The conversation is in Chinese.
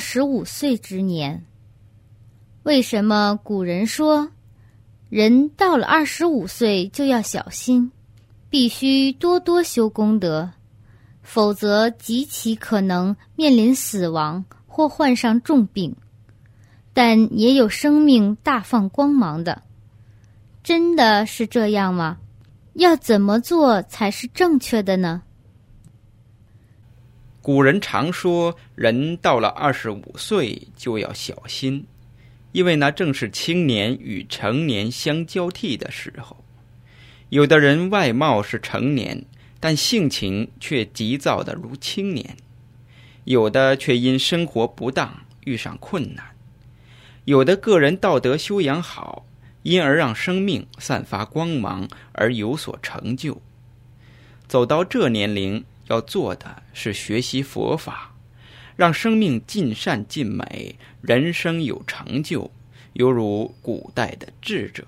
25岁之年。为什么古人说，人到了25岁就要小心，必须多多修功德，否则极其可能面临死亡或患上重病。但也有生命大放光芒的。真的是这样吗？要怎么做才是正确的呢？古人常说，人到了25岁就要小心，因为那正是青年与成年相交替的时候。有的人外貌是成年，但性情却急躁的如青年；有的却因生活不当遇上困难；有的个人道德修养好，因而让生命散发光芒而有所成就。走到这年龄，要做的是学习佛法，让生命尽善尽美，人生有成就，犹如古代的智者。